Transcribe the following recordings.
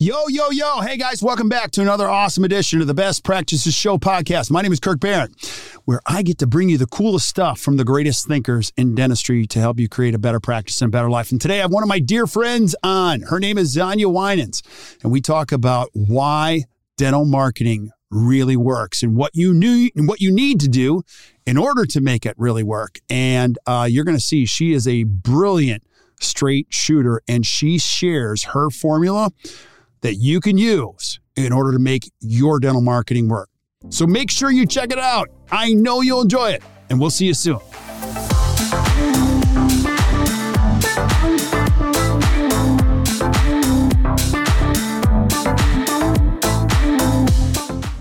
Yo, yo, yo. Hey, guys, welcome back to another awesome edition of the Best Practices Show podcast. My name is Kirk Behrendt, where I get to bring you the coolest stuff from the greatest thinkers in dentistry to help you create a better practice and a better life. And today I have one of my dear friends on. Her name is Xaña Winans, and we talk about why dental marketing really works and what you need to do in order to make it really work. And you're going to see she is a brilliant straight shooter, and she shares her formula that you can use in order to make your dental marketing work. So make sure you check it out. I know you'll enjoy it, and we'll see you soon.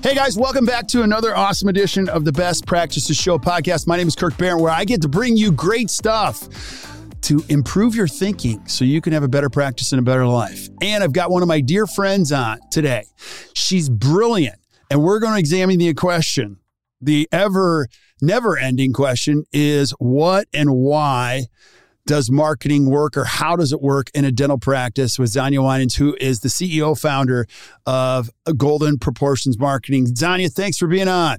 Hey guys, welcome back to another awesome edition of the Best Practices Show podcast. My name is Kirk Behrendt, where I get to bring you great stuff to improve your thinking so you can have a better practice and a better life. And I've got one of my dear friends on today. She's brilliant. And we're going to examine the question. The never-ending question is, what and why does marketing work, or how does it work in a dental practice, with Xaña Winans, who is the CEO founder of Golden Proportions Marketing. Xaña, thanks for being on.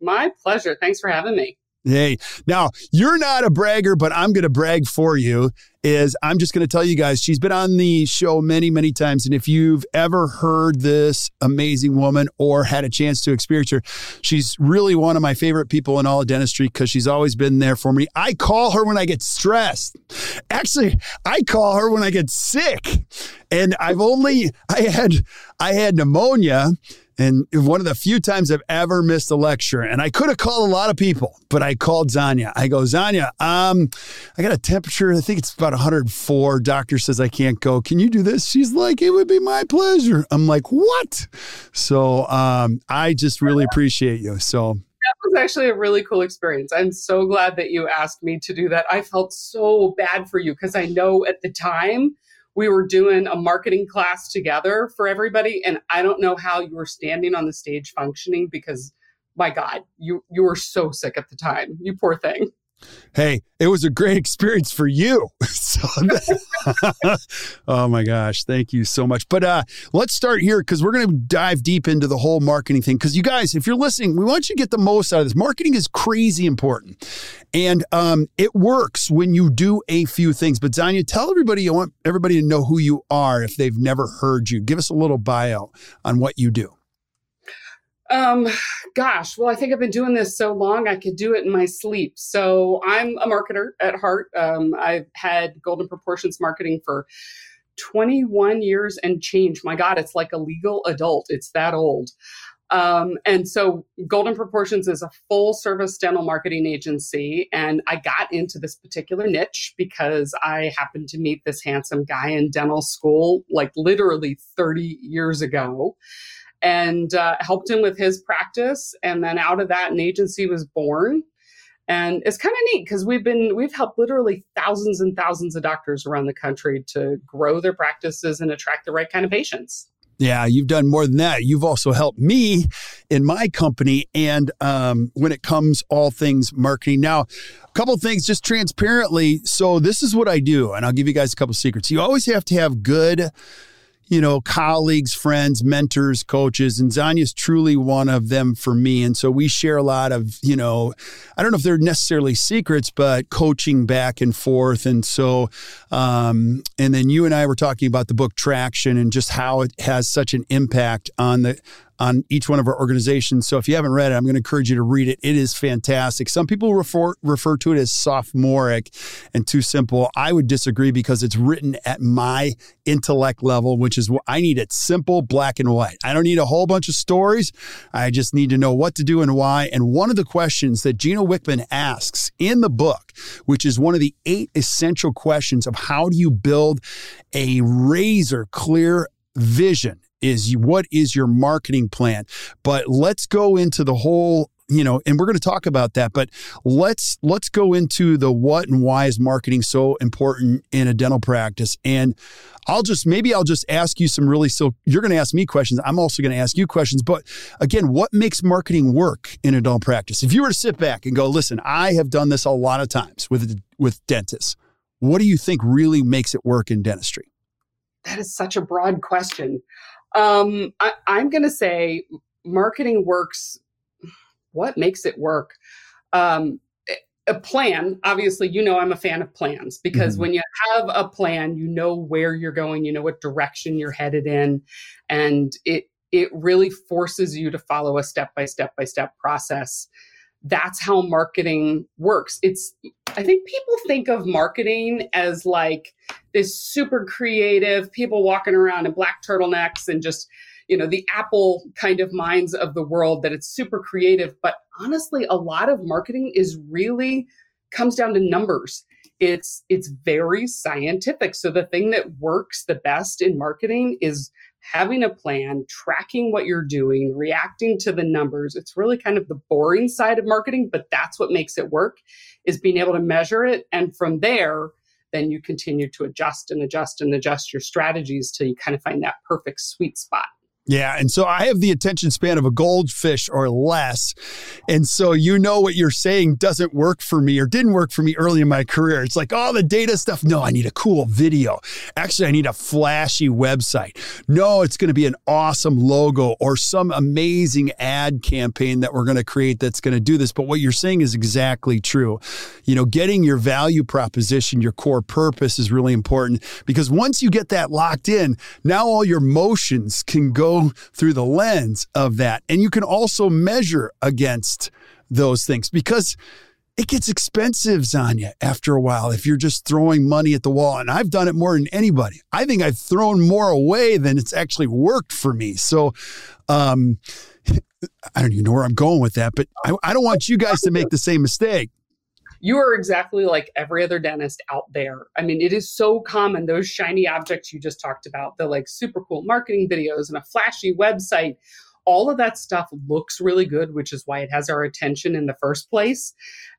My pleasure. Thanks for having me. Hey, now you're not a bragger, but I'm going to brag for you. I'm just going to tell you guys, she's been on the show many, many times. And if you've ever heard this amazing woman or had a chance to experience her, she's really one of my favorite people in all of dentistry because she's always been there for me. I call her when I get stressed. Actually, I call her when I get sick. And I had pneumonia. And one of the few times I've ever missed a lecture, and I could have called a lot of people, but I called Xaña. I go, Xaña, I got a temperature. I think it's about 104. Doctor says I can't go. Can you do this? She's like, it would be my pleasure. I'm like, what? So I just really appreciate you. So that was actually a really cool experience. I'm so glad that you asked me to do that. I felt so bad for you because I know at the time, we were doing a marketing class together for everybody. And I don't know how you were standing on the stage functioning because, my God, you were so sick at the time. You poor thing. Hey, it was a great experience for you. Oh, my gosh. Thank you so much. But let's start here because we're going to dive deep into the whole marketing thing. Because you guys, if you're listening, we want you to get the most out of this. Marketing is crazy important. And it works when you do a few things. But Xaña, tell everybody, I want everybody to know who you are if they've never heard you. Give us a little bio on what you do. Well, I think I've been doing this so long, I could do it in my sleep. So I'm a marketer at heart. I've had Golden Proportions Marketing for 21 years and change. My God, it's like a legal adult. It's that old. And so Golden Proportions is a full service dental marketing agency. And I got into this particular niche because I happened to meet this handsome guy in dental school, like literally 30 years ago. And helped him with his practice. And then out of that, an agency was born. And it's kind of neat because we've helped literally thousands and thousands of doctors around the country to grow their practices and attract the right kind of patients. Yeah, you've done more than that. You've also helped me in my company and when it comes all things marketing. Now, a couple of things just transparently. So this is what I do. And I'll give you guys a couple of secrets. You always have to have good you know, colleagues, friends, mentors, coaches, and Xaña's truly one of them for me. And so we share a lot of, you know, I don't know if they're necessarily secrets, but coaching back and forth. And so, and then you and I were talking about the book Traction and just how it has such an impact on the, on each one of our organizations. So if you haven't read it, I'm going to encourage you to read it. It is fantastic. Some people refer to it as sophomoric and too simple. I would disagree because it's written at my intellect level, which is what I need. It simple, black and white. I don't need a whole bunch of stories. I just need to know what to do and why. And one of the questions that Gino Wickman asks in the book, which is one of the 8 essential questions of how do you build a razor clear vision, is what is your marketing plan? But let's go into the whole, you know, and we're going to talk about that, but let's go into the what and why is marketing so important in a dental practice. And I'll just ask you some really, so you're going to ask me questions. I'm also going to ask you questions, but again, what makes marketing work in a dental practice? If you were to sit back and go, listen, I have done this a lot of times with dentists. What do you think really makes it work in dentistry? That is such a broad question. I'm going to say marketing works. What makes it work? A plan. Obviously, you know, I'm a fan of plans because when you have a plan, you know where you're going, you know what direction you're headed in. And it really forces you to follow a step-by-step process. That's how marketing works. I think people think of marketing as like this super creative people walking around in black turtlenecks and just, you know, the Apple kind of minds of the world, that it's super creative. But honestly, a lot of marketing is really comes down to numbers. It's very scientific. So the thing that works the best in marketing is having a plan, tracking what you're doing, reacting to the numbers. It's really kind of the boring side of marketing, but that's what makes it work, is being able to measure it. And from there, then you continue to adjust your strategies till you kind of find that perfect sweet spot. Yeah. And so I have the attention span of a goldfish or less. And so, you know, what you're saying doesn't work for me or didn't work for me early in my career. It's like all the data stuff. No, I need a cool video. Actually, I need a flashy website. No, it's going to be an awesome logo or some amazing ad campaign that we're going to create that's going to do this. But what you're saying is exactly true. You know, getting your value proposition, your core purpose is really important, because once you get that locked in, now all your motions can go through the lens of that. And you can also measure against those things, because it gets expensive, Xaña, after a while, if you're just throwing money at the wall. And I've done it more than anybody. I think I've thrown more away than it's actually worked for me. So I don't even know where I'm going with that, but I don't want you guys to make the same mistake. You are exactly like every other dentist out there. I mean, it is so common, those shiny objects you just talked about, the like super cool marketing videos and a flashy website. All of that stuff looks really good, which is why it has our attention in the first place.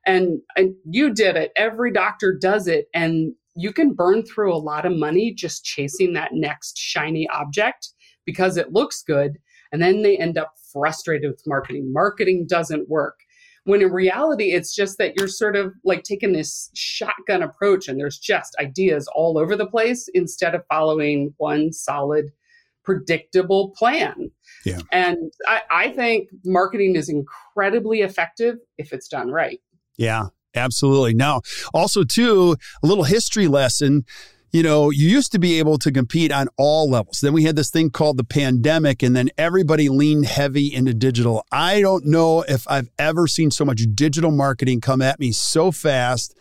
And you did it. Every doctor does it. And you can burn through a lot of money just chasing that next shiny object because it looks good. And then they end up frustrated with marketing. Marketing doesn't work. When in reality, it's just that you're sort of like taking this shotgun approach and there's just ideas all over the place instead of following one solid, predictable plan. Yeah. And I think marketing is incredibly effective if it's done right. Yeah, absolutely. Now, also too, a little history lesson. You know, you used to be able to compete on all levels. Then we had this thing called the pandemic, and then everybody leaned heavy into digital. I don't know if I've ever seen so much digital marketing come at me so fast,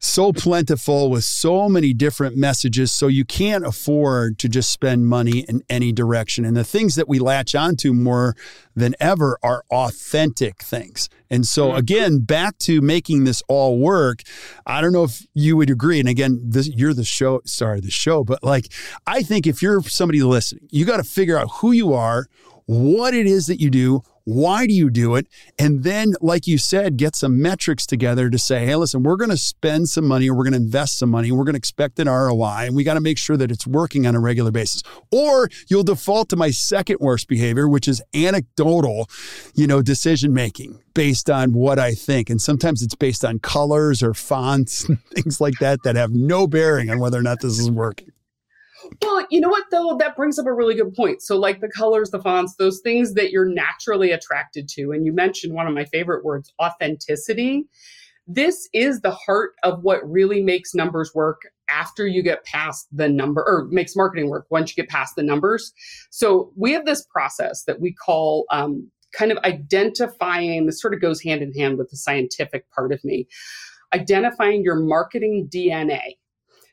so plentiful, with so many different messages. So you can't afford to just spend money in any direction. And the things that we latch onto more than ever are authentic things. And so again, back to making this all work, I don't know if you would agree. And again, but like, I think if you're somebody listening, you got to figure out who you are, what it is that you do, why do you do it? And then, like you said, get some metrics together to say, hey, listen, we're going to spend some money, or we're going to invest some money, we're going to expect an ROI, and we got to make sure that it's working on a regular basis. Or you'll default to my second worst behavior, which is anecdotal, you know, decision making based on what I think. And sometimes it's based on colors or fonts and things like that that have no bearing on whether or not this is working. Well, you know what, though? That brings up a really good point. So like the colors, the fonts, those things that you're naturally attracted to. And you mentioned one of my favorite words, authenticity. This is the heart of what really makes numbers work after you get past the number, or makes marketing work once you get past the numbers. So we have this process that we call kind of identifying, this sort of goes hand in hand with the scientific part of me, identifying your marketing DNA.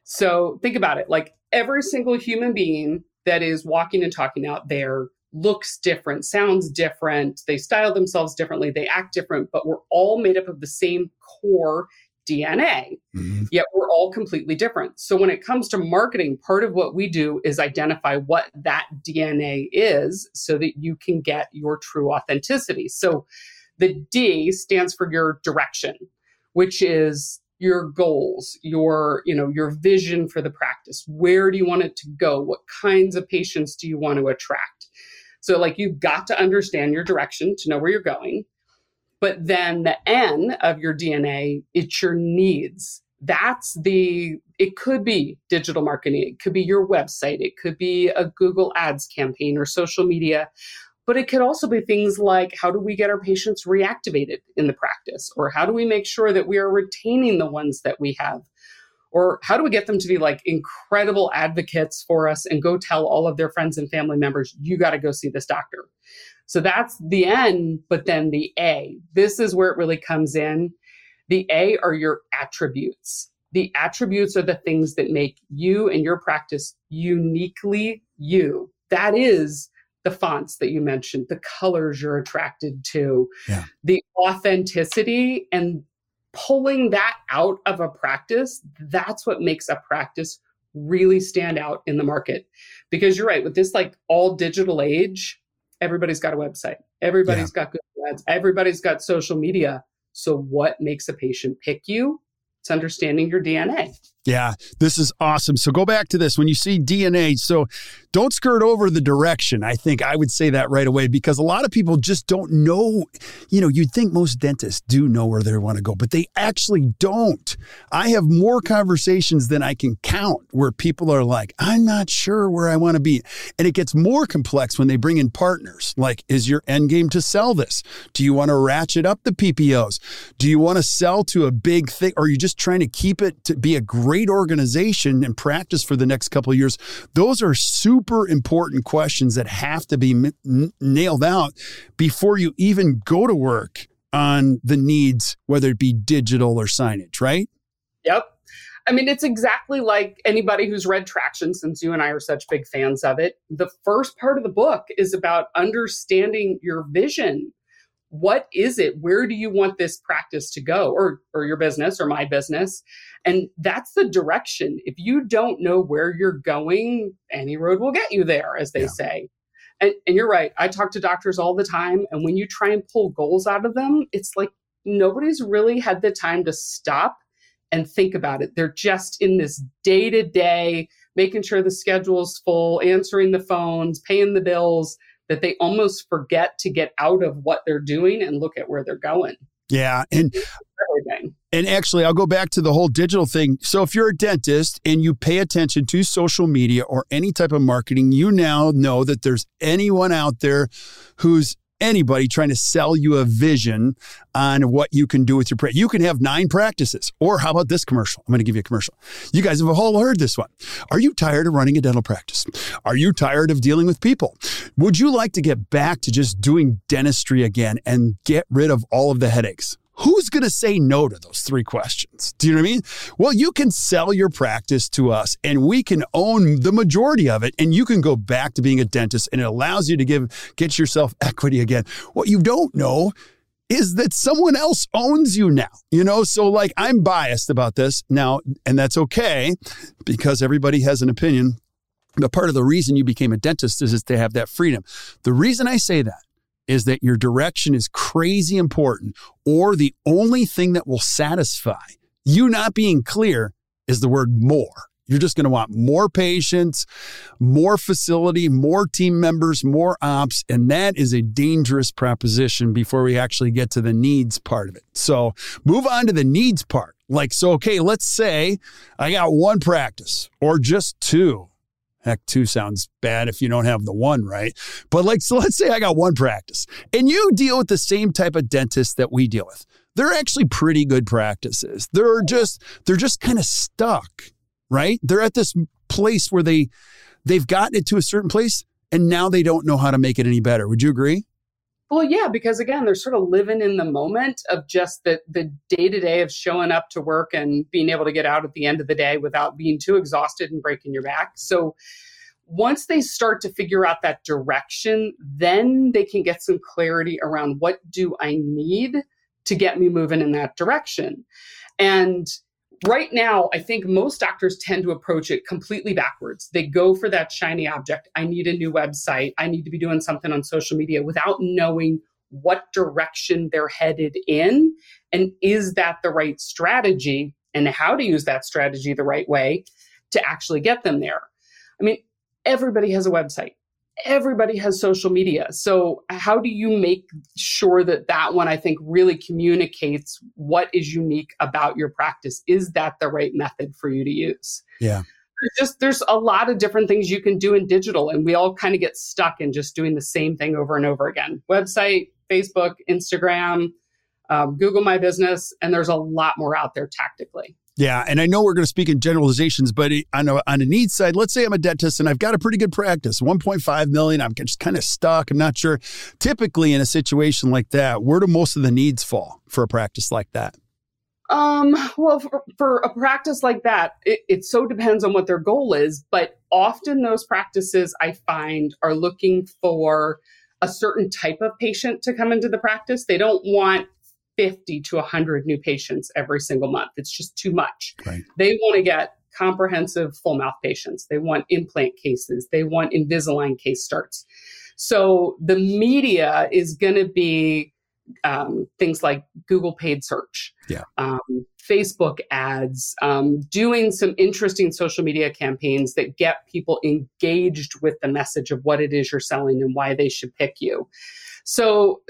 So think about it, like every single human being that is walking and talking out there looks different, sounds different, they style themselves differently, they act different, but we're all made up of the same core DNA, yet we're all completely different. So when it comes to marketing, part of what we do is identify what that DNA is so that you can get your true authenticity. So the D stands for your direction, which is your goals, your, you know, your vision for the practice. Where do you want it to go? What kinds of patients do you want to attract? So like you've got to understand your direction to know where you're going. But then the N of your DNA, it's your needs. That's it could be digital marketing. It could be your website. It could be a Google Ads campaign or social media. But it could also be things like, how do we get our patients reactivated in the practice? Or how do we make sure that we are retaining the ones that we have? Or how do we get them to be like incredible advocates for us and go tell all of their friends and family members, you got to go see this doctor. So that's the N, but then the A. This is where it really comes in. The A are your attributes. The attributes are the things that make you and your practice uniquely you. That is the fonts that you mentioned, the colors you're attracted to, the authenticity, and pulling that out of a practice. That's what makes a practice really stand out in the market. Because you're right, with this like all digital age, everybody's got a website, everybody's got Google Ads, everybody's got social media. So what makes a patient pick you? It's understanding your DNA. Yeah, this is awesome. So go back to this. When you see DNA, so don't skirt over the direction. I think I would say that right away, because a lot of people just don't know. You know, you'd think most dentists do know where they want to go, but they actually don't. I have more conversations than I can count where people are like, I'm not sure where I want to be. And it gets more complex when they bring in partners. Like, is your end game to sell this? Do you want to ratchet up the PPOs? Do you want to sell to a big thing? Or are you just trying to keep it to be a great organization and practice for the next couple of years? Those are super important questions that have to be nailed out before you even go to work on the needs, whether it be digital or signage, right? Yep. I mean, it's exactly like anybody who's read Traction, since you and I are such big fans of it. The first part of the book is about understanding your vision. What is it? Where do you want this practice to go, or your business or my business? And that's the direction. If you don't know where you're going, any road will get you there, as they say. And you're right. I talk to doctors all the time. And when you try and pull goals out of them, it's like nobody's really had the time to stop and think about it. They're just in this day-to-day, making sure the schedule's full, answering the phones, paying the bills, that they almost forget to get out of what they're doing and look at where they're going. Yeah. And actually, I'll go back to the whole digital thing. So if you're a dentist and you pay attention to social media or any type of marketing, you now know that there's anyone out there who's anybody trying to sell you a vision on what you can do with your practice. You can have 9 practices. Or how about this commercial? I'm going to give you a commercial. You guys have all heard this one. Are you tired of running a dental practice? Are you tired of dealing with people? Would you like to get back to just doing dentistry again and get rid of all of the headaches? Who's going to say no to those 3 questions? Do you know what I mean? Well, you can sell your practice to us and we can own the majority of it, and you can go back to being a dentist, and it allows you to get yourself equity again. What you don't know is that someone else owns you now, you know? So like, I'm biased about this now, and that's okay, because everybody has an opinion. But part of the reason you became a dentist is to have that freedom. The reason I say that is that your direction is crazy important, or the only thing that will satisfy you not being clear is the word more. You're just going to want more patients, more facility, more team members, more ops. And that is a dangerous proposition before we actually get to the needs part of it. So move on to the needs part. Like, so, okay, let's say I got 1 practice or just 2. Heck, two sounds bad if you don't have the one, right? But like, so let's say I got one practice and you deal with the same type of dentist that we deal with. They're actually pretty good practices. They're just kind of stuck, right? They're at this place where they've gotten it to a certain place and now they don't know how to make it any better. Would you agree? Well, yeah, because again, they're sort of living in the moment of just the day-to-day of showing up to work and being able to get out at the end of the day without being too exhausted and breaking your back. So once they start to figure out that direction, then they can get some clarity around what do I need to get me moving in that direction. And right now, I think most doctors tend to approach it completely backwards. They go for that shiny object. I need a new website. I need to be doing something on social media without knowing what direction they're headed in. And is that the right strategy and how to use that strategy the right way to actually get them there? I mean, everybody has a website. Everybody has social media. So how do you make sure that that one, I think, really communicates what is unique about your practice? Is that the right method for you to use? Yeah. There's a lot of different things you can do in digital, and we all kind of get stuck in just doing the same thing over and over again. Website, Facebook, Instagram, Google My Business, and there's a lot more out there tactically. Yeah, and I know we're going to speak in generalizations, but on a needs side, let's say I'm a dentist and I've got a pretty good practice, 1.5 million, I'm just kind of stuck, I'm not sure. Typically in a situation like that, where do most of the needs fall for a practice like that? Well, for a practice like that, it so depends on what their goal is, but often those practices I find are looking for a certain type of patient to come into the practice. They don't want 50 to 100 new patients every single month. It's just too much. Right. They want to get comprehensive full mouth patients. They want implant cases. They want Invisalign case starts. So the media is going to be things like Google paid search, Facebook ads, doing some interesting social media campaigns that get people engaged with the message of what it is you're selling and why they should pick you. So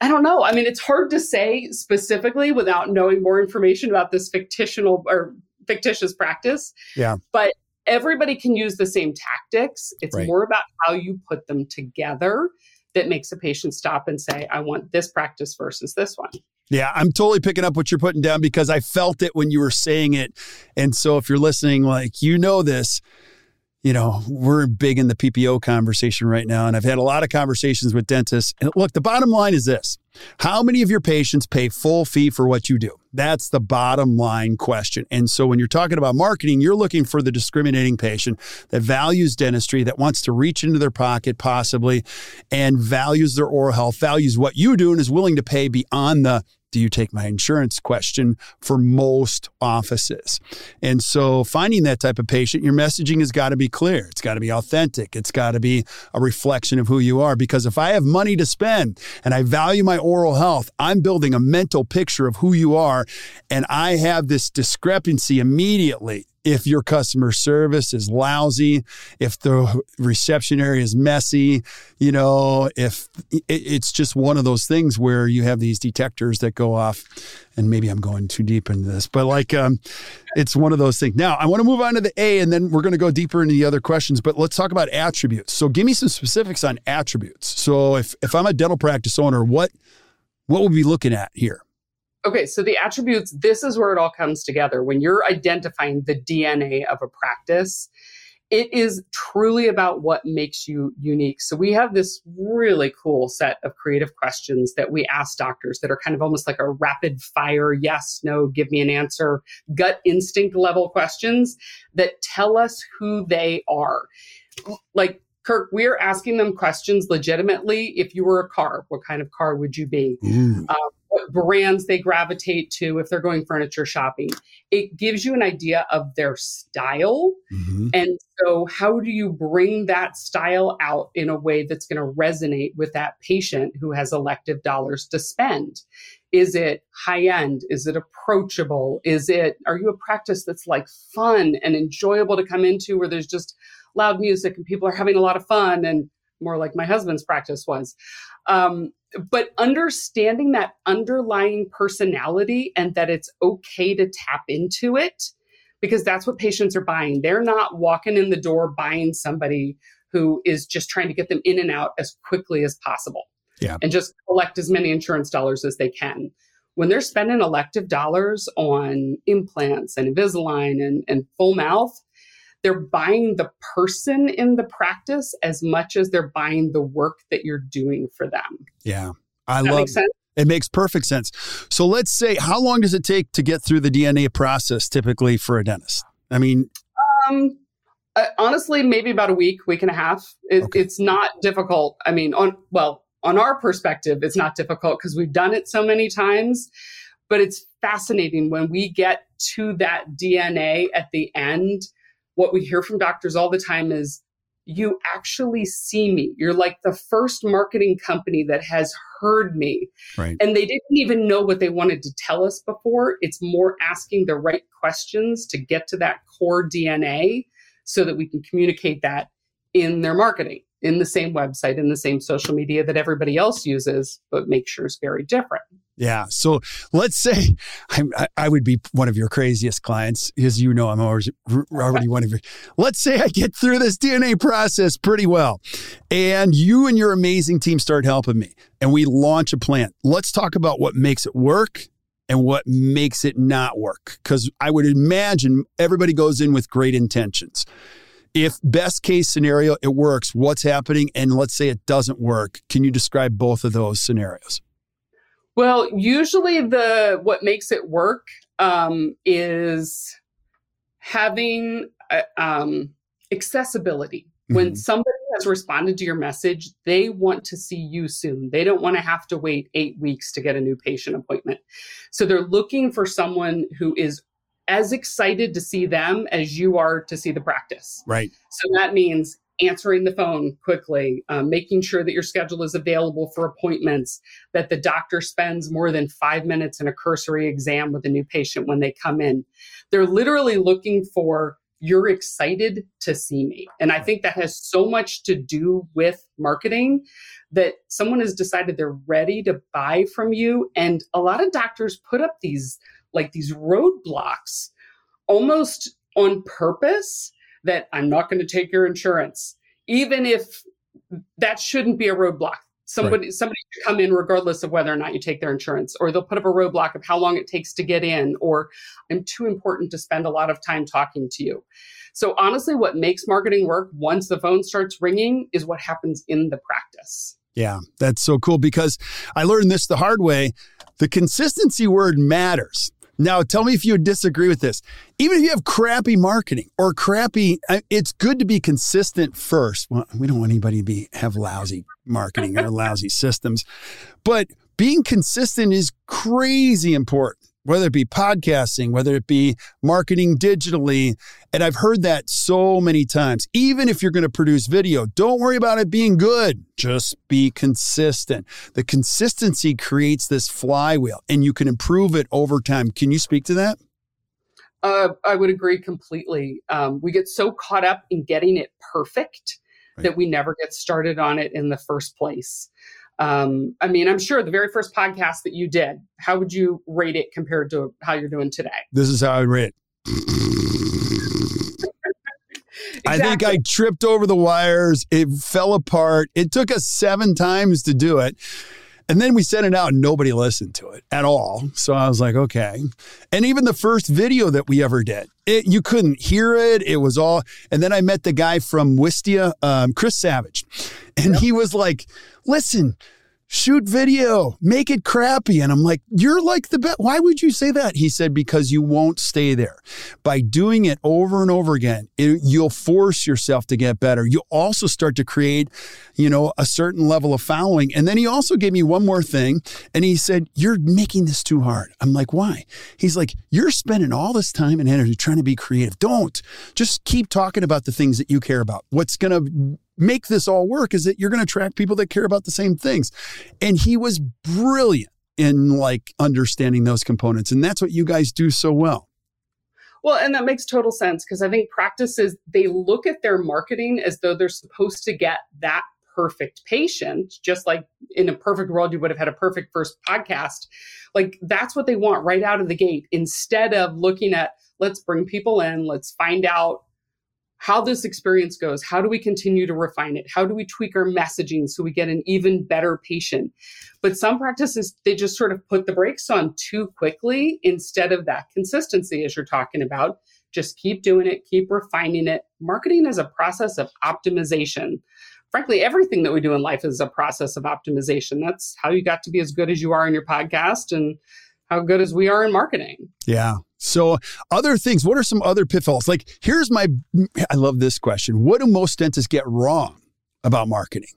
I don't know. I mean, it's hard to say specifically without knowing more information about this fictitious practice. Yeah. But everybody can use the same tactics. It's right. More about how you put them together that makes a patient stop and say, I want this practice versus this one. Yeah, I'm totally picking up what you're putting down because I felt it when you were saying it. And so if you're listening, like, you know this. You know, we're big in the PPO conversation right now, and I've had a lot of conversations with dentists. And look, the bottom line is this. How many of your patients pay full fee for what you do? That's the bottom line question. And so when you're talking about marketing, you're looking for the discriminating patient that values dentistry, that wants to reach into their pocket possibly, and values their oral health, values what you do, and is willing to pay beyond the do you take my insurance question for most offices. And so finding that type of patient, your messaging has got to be clear. It's got to be authentic. It's got to be a reflection of who you are. Because if I have money to spend and I value my oral health, I'm building a mental picture of who you are. And I have this discrepancy immediately. If your customer service is lousy, if the reception area is messy, you know, if it's just one of those things where you have these detectors that go off, and maybe I'm going too deep into this, but like, it's one of those things. Now I want to move on to the A, and then we're going to go deeper into the other questions, but let's talk about attributes. So give me some specifics on attributes. So if I'm a dental practice owner, what would we be looking at here? Okay, so the attributes, this is where it all comes together. When you're identifying the DNA of a practice, it is truly about what makes you unique. So we have this really cool set of creative questions that we ask doctors that are kind of almost like a rapid fire, yes, no, give me an answer, gut instinct level questions that tell us who they are. Like, Kirk, we are asking them questions legitimately. If you were a car, what kind of car would you be? What brands they gravitate to if they're going furniture shopping. It gives you an idea of their style. Mm-hmm. And so how do you bring that style out in a way that's going to resonate with that patient who has elective dollars to spend? Is it high end? Is it approachable? Are you a practice that's like fun and enjoyable to come into where there's just loud music and people are having a lot of fun, and more like my husband's practice was? But understanding that underlying personality and that it's okay to tap into it, because that's what patients are buying. They're not walking in the door buying somebody who is just trying to get them in and out as quickly as possible and just collect as many insurance dollars as they can. When they're spending elective dollars on implants and Invisalign and full mouth, they're buying the person in the practice as much as they're buying the work that you're doing for them. Yeah. I love it. It makes perfect sense. So let's say, how long does it take to get through the DNA process typically for a dentist? I mean, honestly, maybe about a week, week and a half. It's not difficult. I mean, on our perspective, it's not difficult because we've done it so many times, but it's fascinating when we get to that DNA at the end. What we hear from doctors all the time is, you actually see me. You're like the first marketing company that has heard me. Right. And they didn't even know what they wanted to tell us before. It's more asking the right questions to get to that core DNA so that we can communicate that in their marketing, in the same website, in the same social media that everybody else uses, but make sure it's very different. Yeah. So let's say I would be one of your craziest clients, as you know, I'm already one of your. Let's say I get through this DNA process pretty well, and you and your amazing team start helping me, and we launch a plan. Let's talk about what makes it work and what makes it not work, because I would imagine everybody goes in with great intentions. If best case scenario, it works, what's happening? And let's say it doesn't work. Can you describe both of those scenarios? Well, usually what makes it work is having accessibility. Mm-hmm. When somebody has responded to your message, they want to see you soon. They don't want to have to wait 8 weeks to get a new patient appointment. So they're looking for someone who is as excited to see them as you are to see the practice. Right. So that means answering the phone quickly, making sure that your schedule is available for appointments, that the doctor spends more than 5 minutes in a cursory exam with a new patient when they come in. They're literally looking for, you're excited to see me. And I think that has so much to do with marketing, that someone has decided they're ready to buy from you. And a lot of doctors put up these roadblocks almost on purpose, that I'm not going to take your insurance, even if that shouldn't be a roadblock. Somebody should come in regardless of whether or not you take their insurance, or they'll put up a roadblock of how long it takes to get in, or I'm too important to spend a lot of time talking to you. So honestly, what makes marketing work once the phone starts ringing is what happens in the practice. Yeah, that's so cool, because I learned this the hard way. The consistency word matters. Now, tell me if you disagree with this. Even if you have crappy marketing or crappy, it's good to be consistent first. Well, we don't want anybody to have lousy marketing or lousy systems, but being consistent is crazy important, whether it be podcasting, whether it be marketing digitally. And I've heard that so many times. Even if you're going to produce video, don't worry about it being good. Just be consistent. The consistency creates this flywheel, and you can improve it over time. Can you speak to that? I would agree completely. We get so caught up in getting it perfect that we never get started on it in the first place. I mean, I'm sure the very first podcast that you did, how would you rate it compared to how you're doing today? This is how I rate it. Exactly. I think I tripped over the wires. It fell apart. It took us 7 times to do it. And then we sent it out and nobody listened to it at all. So I was like, okay. And even the first video that we ever did, you couldn't hear it. It was all. And then I met the guy from Wistia, Chris Savage. And he was like, listen, shoot video, make it crappy. And I'm like, you're like the best. Why would you say that? He said, because you won't stay there. By doing it over and over again, you'll force yourself to get better. You'll also start to create, a certain level of following. And then he also gave me one more thing. And he said, you're making this too hard. I'm like, why? He's like, you're spending all this time and energy trying to be creative. Don't. Just keep talking about the things that you care about. What's going to make this all work is that you're going to attract people that care about the same things. And he was brilliant in understanding those components. And that's what you guys do so well. Well, and that makes total sense, because I think practices, they look at their marketing as though they're supposed to get that perfect patient, just like in a perfect world, you would have had a perfect first podcast. That's what they want right out of the gate, instead of looking at, let's bring people in, let's find out how this experience goes. How do we continue to refine it? How do we tweak our messaging so we get an even better patient? But some practices, they just sort of put the brakes on too quickly instead of that consistency, as you're talking about. Just keep doing it, keep refining it. Marketing is a process of optimization. Frankly, everything that we do in life is a process of optimization. That's how you got to be as good as you are in your podcast and how good as we are in marketing. Yeah. So other things, what are some other pitfalls? Like, I love this question. What do most dentists get wrong about marketing?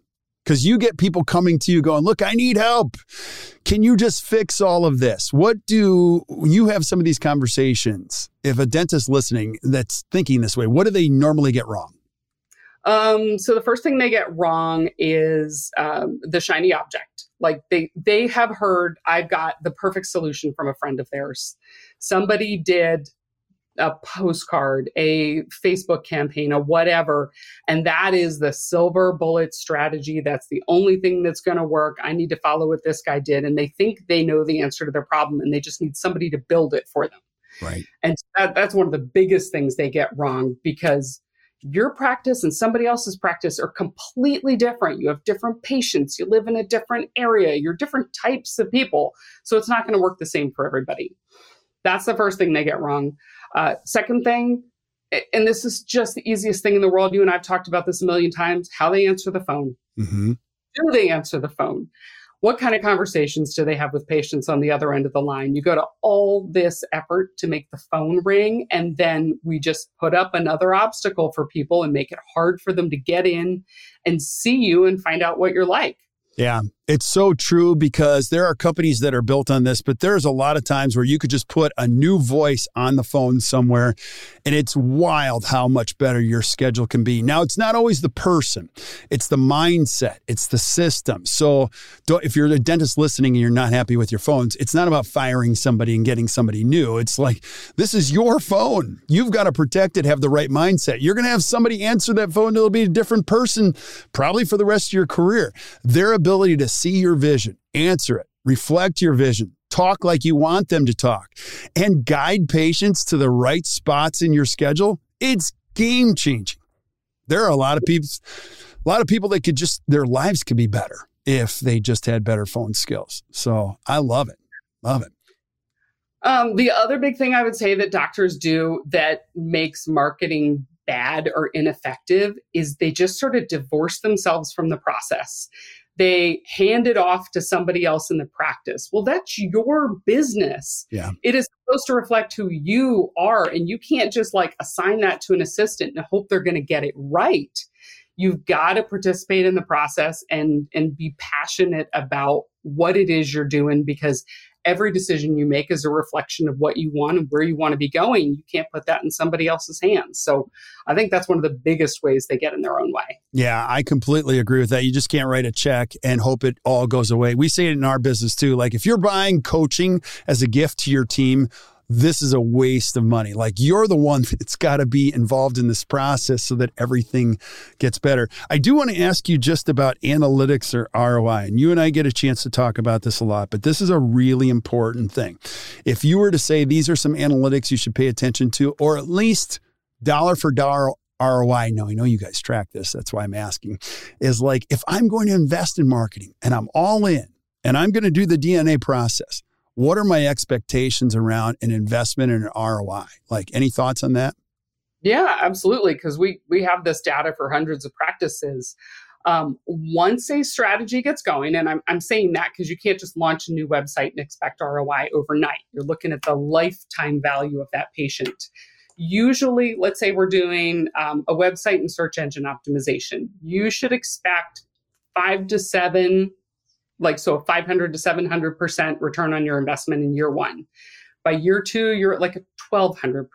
Because you get people coming to you going, look, I need help. Can you just fix all of this? What do you have some of these conversations? If a dentist listening that's thinking this way, what do they normally get wrong? So the first thing they get wrong is the shiny object. Like they have heard, I've got the perfect solution from a friend of theirs. Somebody did a postcard, a Facebook campaign, a whatever. And that is the silver bullet strategy. That's the only thing that's going to work. I need to follow what this guy did. And they think they know the answer to their problem and they just need somebody to build it for them. Right. And that's one of the biggest things they get wrong, because your practice and somebody else's practice are completely different. You have different patients. You live in a different area. You're different types of people. So it's not going to work the same for everybody. That's the first thing they get wrong. Second thing, and this is just the easiest thing in the world. You and I've talked about this a million times, how they answer the phone. Mm-hmm. Do they answer the phone? What kind of conversations do they have with patients on the other end of the line? You go to all this effort to make the phone ring, and then we just put up another obstacle for people and make it hard for them to get in and see you and find out what you're like. Yeah, it's so true, because there are companies that are built on this, but there's a lot of times where you could just put a new voice on the phone somewhere, and it's wild how much better your schedule can be. Now, it's not always the person. It's the mindset. It's the system. So if you're a dentist listening and you're not happy with your phones, it's not about firing somebody and getting somebody new. It's like, this is your phone. You've got to protect it, have the right mindset. You're going to have somebody answer that phone. It'll be a different person probably for the rest of your career. Their ability to see your vision, answer it, reflect your vision, talk like you want them to talk, and guide patients to the right spots in your schedule, it's game changing. There are a lot of people that could just, their lives could be better if they just had better phone skills. So I love it. Love it. The other big thing I would say that doctors do that makes marketing bad or ineffective is they just sort of divorce themselves from the process. They hand it off to somebody else in the practice. Well, that's your business. Yeah. It is supposed to reflect who you are. And you can't just like assign that to an assistant and hope they're going to get it right. You've got to participate in the process and be passionate about what it is you're doing, because every decision you make is a reflection of what you want and where you want to be going. You can't put that in somebody else's hands. So I think that's one of the biggest ways they get in their own way. Yeah, I completely agree with that. You just can't write a check and hope it all goes away. We say it in our business too. Like, if you're buying coaching as a gift to your team, this is a waste of money. Like, you're the one that's got to be involved in this process so that everything gets better. I do want to ask you just about analytics or ROI. And you and I get a chance to talk about this a lot, but this is a really important thing. If you were to say these are some analytics you should pay attention to, or at least dollar for dollar ROI. Now, I know you guys track this. That's why I'm asking. Is like, if I'm going to invest in marketing and I'm all in and I'm going to do the DNA process, what are my expectations around an investment and an ROI? Like, any thoughts on that? Yeah, absolutely. Because we have this data for hundreds of practices. Once a strategy gets going, and I'm saying that because you can't just launch a new website and expect ROI overnight. You're looking at the lifetime value of that patient. Usually, let's say we're doing a website and search engine optimization. You should expect 5 to 7 a 500 to 700% return on your investment in year one. By year two, you're at like a 1,200%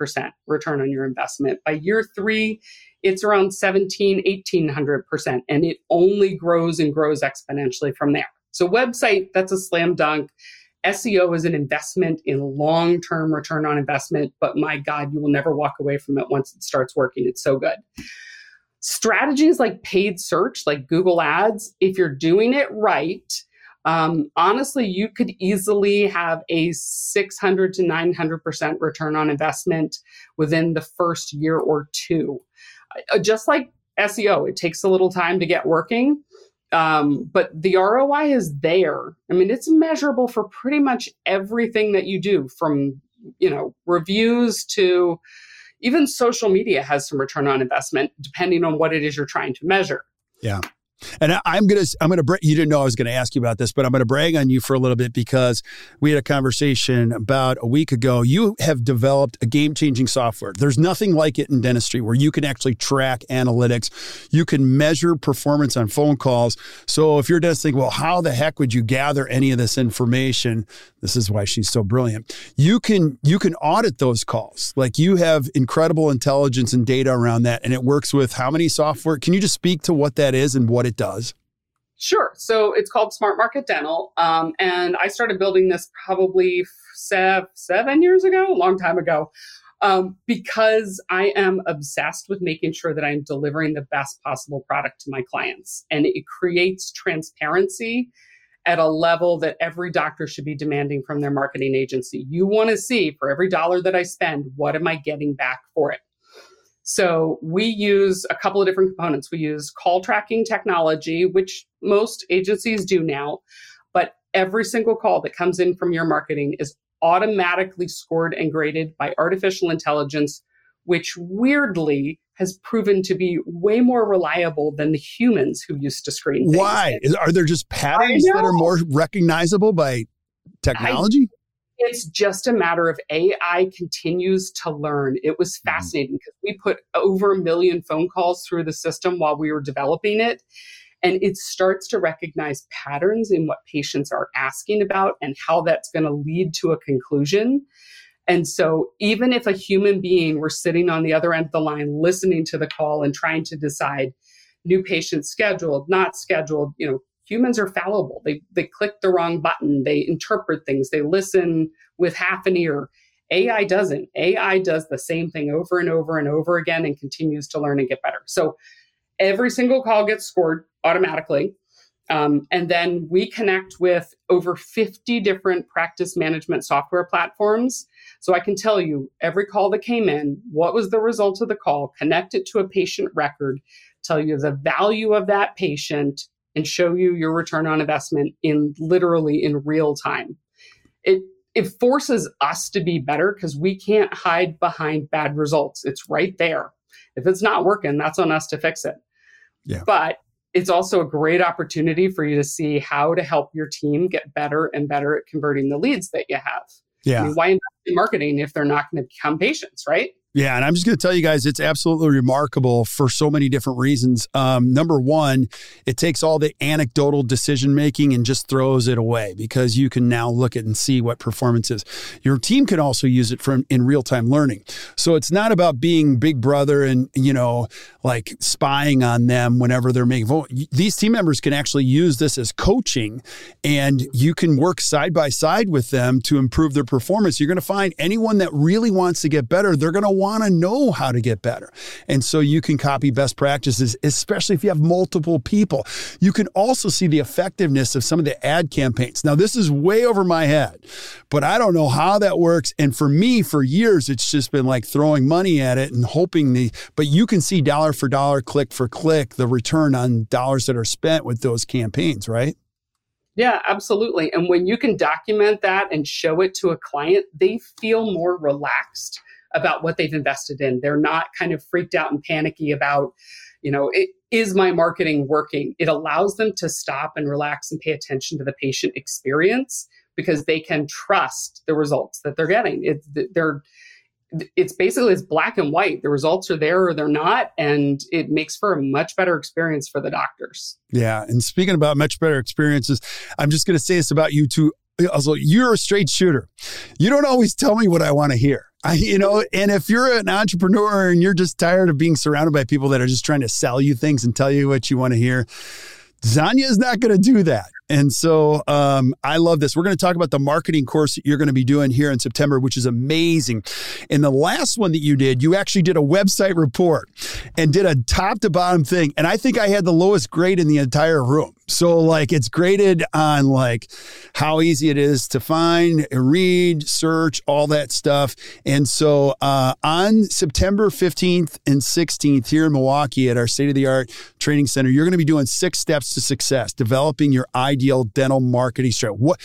return on your investment. By year three, it's around 1,700, 1,800%. And it only grows and grows exponentially from there. So website, that's a slam dunk. SEO is an investment in long-term return on investment. But my God, you will never walk away from it once it starts working. It's so good. Strategies like paid search, like Google Ads, if you're doing it right, Honestly, you could easily have a 600 to 900% return on investment within the first year or two. Just like SEO, it takes a little time to get working, but the ROI is there. I mean, it's measurable for pretty much everything that you do, from, you know, reviews to even social media has some return on investment, depending on what it is you're trying to measure. Yeah. And I'm gonna you didn't know I was gonna ask you about this, but I'm gonna brag on you for a little bit, because we had a conversation about a week ago. You have developed a game-changing software. There's nothing like it in dentistry, where you can actually track analytics. You can measure performance on phone calls. So if you're a dentist thinking, well, how the heck would you gather any of this information? This is why she's so brilliant. You can audit those calls. Like, you have incredible intelligence and data around that, and it works with how many software? Can you just speak to what that is and what it does? Sure. So it's called Smart Market Dental. And I started building this probably 7 years ago, a long time ago, because I am obsessed with making sure that I'm delivering the best possible product to my clients. And it creates transparency at a level that every doctor should be demanding from their marketing agency. You want to see, for every dollar that I spend, what am I getting back for it? So we use a couple of different components. We use call tracking technology, which most agencies do now, but every single call that comes in from your marketing is automatically scored and graded by artificial intelligence, which weirdly has proven to be way more reliable than the humans who used to screen things. Why? Are there just patterns that are more recognizable by technology? It's just a matter of AI continues to learn. It was fascinating because we put over 1 million phone calls through the system while we were developing it. And it starts to recognize patterns in what patients are asking about and how that's going to lead to a conclusion. And so even if a human being were sitting on the other end of the line, listening to the call and trying to decide new patients scheduled, not scheduled, you know, humans are fallible. They click the wrong button. They interpret things. They listen with half an ear. AI doesn't. AI does the same thing over and over and over again and continues to learn and get better. So every single call gets scored automatically. And then we connect with over 50 different practice management software platforms. So I can tell you every call that came in, what was the result of the call, connect it to a patient record, tell you the value of that patient, and show you your return on investment in real time. It forces us to be better because we can't hide behind bad results. It's right there. If it's not working, that's on us to fix it. Yeah. But it's also a great opportunity for you to see how to help your team get better and better at converting the leads that you have. Yeah. I mean, why invest in marketing if they're not going to become patients, right? Yeah, and I'm just going to tell you guys, it's absolutely remarkable for so many different reasons. Number one, it takes all the anecdotal decision-making and just throws it away, because you can now look at and see what performance is. Your team can also use it in real-time learning. So it's not about being big brother and, you know, like spying on them whenever they're making vote. These team members can actually use this as coaching, and you can work side by side with them to improve their performance. You're going to find anyone that really wants to get better, they're going to want to know how to get better. And so you can copy best practices, especially if you have multiple people. You can also see the effectiveness of some of the ad campaigns. Now, this is way over my head, but I don't know how that works. And for me, for years, it's just been like throwing money at it and hoping but you can see dollar for dollar, click for click, the return on dollars that are spent with those campaigns, right? Yeah, absolutely. And when you can document that and show it to a client, they feel more relaxed about what they've invested in. They're not kind of freaked out and panicky about, you know, is my marketing working? It allows them to stop and relax and pay attention to the patient experience, because they can trust the results that they're getting. It's black and white. The results are there or they're not, and it makes for a much better experience for the doctors. Yeah, and speaking about much better experiences, I'm just going to say this about you too. Also, you're a straight shooter. You don't always tell me what I want to hear. And if you're an entrepreneur and you're just tired of being surrounded by people that are just trying to sell you things and tell you what you want to hear, Xaña is not going to do that. And so I love this. We're going to talk about the marketing course that you're going to be doing here in September, which is amazing. And the last one that you did, you actually did a website report and did a top to bottom thing. And I think I had the lowest grade in the entire room. So like it's graded on like how easy it is to find, read, search, all that stuff. And so on September 15th and 16th here in Milwaukee at our state-of-the-art training center, you're going to be doing 6 steps to success, developing your ideal dental marketing strategy. What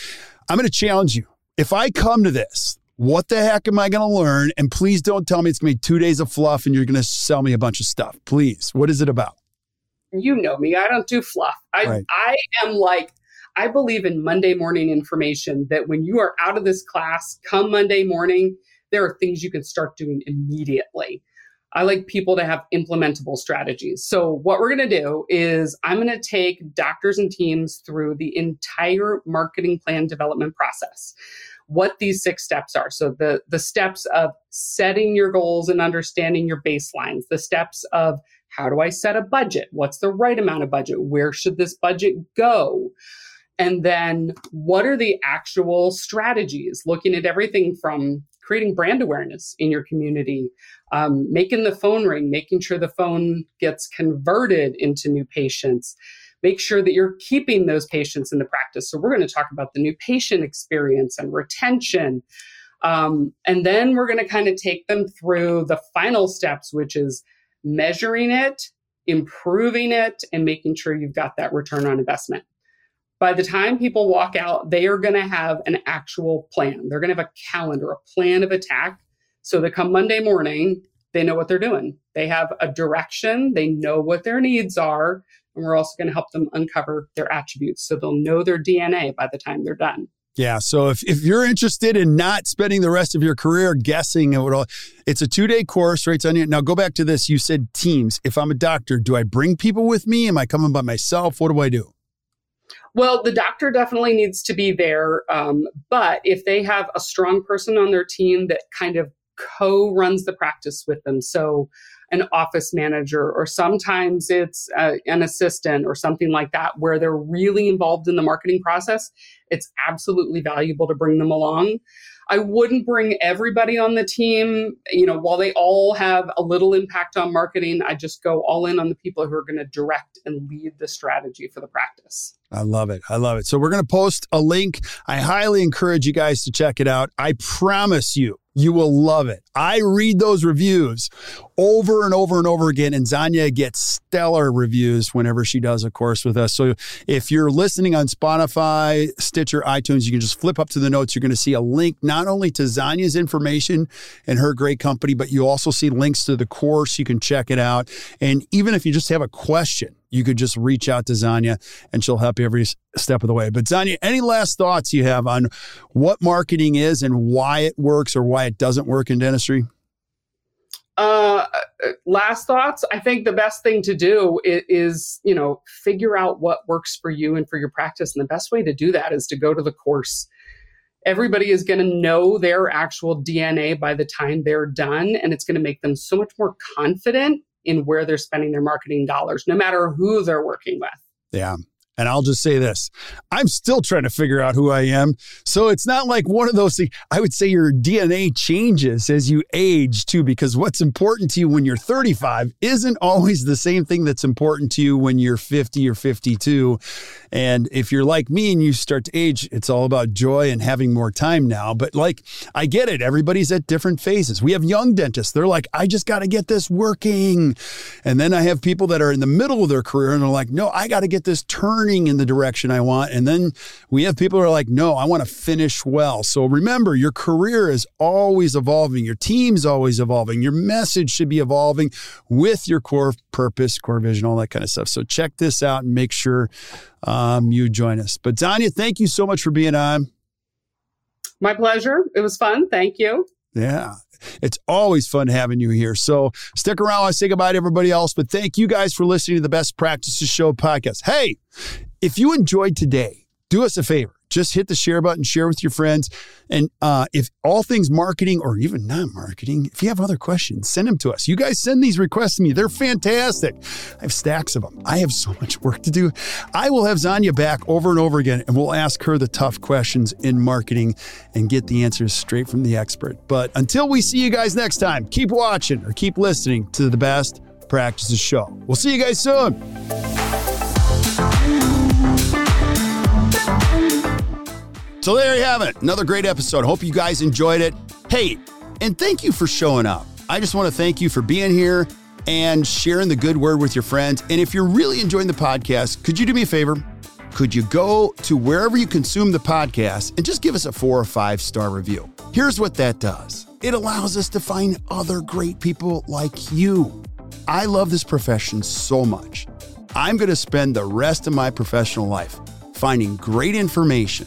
I'm going to challenge you. If I come to this, what the heck am I going to learn? And please don't tell me it's going to be 2 days of fluff and you're going to sell me a bunch of stuff. Please. What is it about? You know me. I don't do fluff. Right. I am like, I believe in Monday morning information, that when you are out of this class, come Monday morning, there are things you can start doing immediately. I like people to have implementable strategies. So what we're going to do is I'm going to take doctors and teams through the entire marketing plan development process, what these 6 steps are. So the steps of setting your goals and understanding your baselines, the steps of how do I set a budget? What's the right amount of budget? Where should this budget go? And then what are the actual strategies? Looking at everything from creating brand awareness in your community, making the phone ring, making sure the phone gets converted into new patients, make sure that you're keeping those patients in the practice. So we're going to talk about the new patient experience and retention. And then we're going to kind of take them through the final steps, which is measuring it, improving it, and making sure you've got that return on investment. By the time people walk out, they are going to have an actual plan. They're going to have a calendar, a plan of attack. So that come Monday morning, they know what they're doing. They have a direction. They know what their needs are. And we're also going to help them uncover their attributes. So they'll know their DNA by the time they're done. Yeah. So if you're interested in not spending the rest of your career guessing, it's a 2-day course, right? Now go back to this. You said teams. If I'm a doctor, do I bring people with me? Am I coming by myself? What do I do? Well, the doctor definitely needs to be there. But if they have a strong person on their team that kind of co-runs the practice with them, so an office manager, or sometimes it's an assistant or something like that, where they're really involved in the marketing process, it's absolutely valuable to bring them along. I wouldn't bring everybody on the team. You know, while they all have a little impact on marketing, I just go all in on the people who are going to direct and lead the strategy for the practice. I love it. I love it. So we're going to post a link. I highly encourage you guys to check it out. I promise you, you will love it. I read those reviews over and over and over again, and Xaña gets stellar reviews whenever she does a course with us. So if you're listening on Spotify, Stitcher, iTunes, you can just flip up to the notes. You're going to see a link not only to Xaña's information and her great company, but you also see links to the course. You can check it out. And even if you just have a question, you could just reach out to Xaña and she'll help you every step of the way. But Xaña, any last thoughts you have on what marketing is and why it works or why it doesn't work in dentistry? Last thoughts. I think the best thing to do is, you know, figure out what works for you and for your practice. And the best way to do that is to go to the course. Everybody is going to know their actual DNA by the time they're done. And it's going to make them so much more confident in where they're spending their marketing dollars, no matter who they're working with. Yeah. And I'll just say this, I'm still trying to figure out who I am. So it's not like one of those things. I would say your DNA changes as you age too, because what's important to you when you're 35 isn't always the same thing that's important to you when you're 50 or 52. And if you're like me and you start to age, it's all about joy and having more time now. But like, I get it. Everybody's at different phases. We have young dentists. They're like, I just got to get this working. And then I have people that are in the middle of their career and they're like, no, I got to get this turned in the direction I want. And then we have people who are like, no, I want to finish well. So remember, your career is always evolving. Your team's always evolving. Your message should be evolving with your core purpose, core vision, all that kind of stuff. So check this out and make sure you join us. But Xaña, thank you so much for being on. My pleasure. It was fun. Thank you. Yeah. It's always fun having you here. So stick around. I say goodbye to everybody else, but thank you guys for listening to the Best Practices Show podcast. Hey, if you enjoyed today, do us a favor. Just hit the share button, share with your friends. And if all things marketing or even non-marketing, if you have other questions, send them to us. You guys send these requests to me. They're fantastic. I have stacks of them. I have so much work to do. I will have Xaña back over and over again, and we'll ask her the tough questions in marketing and get the answers straight from the expert. But until we see you guys next time, keep watching or keep listening to the Best Practices Show. We'll see you guys soon. So there you have it. Another great episode. Hope you guys enjoyed it. Hey, and thank you for showing up. I just want to thank you for being here and sharing the good word with your friends. And if you're really enjoying the podcast, could you do me a favor? Could you go to wherever you consume the podcast and just give us a 4 or 5 star review? Here's what that does. It allows us to find other great people like you. I love this profession so much. I'm going to spend the rest of my professional life finding great information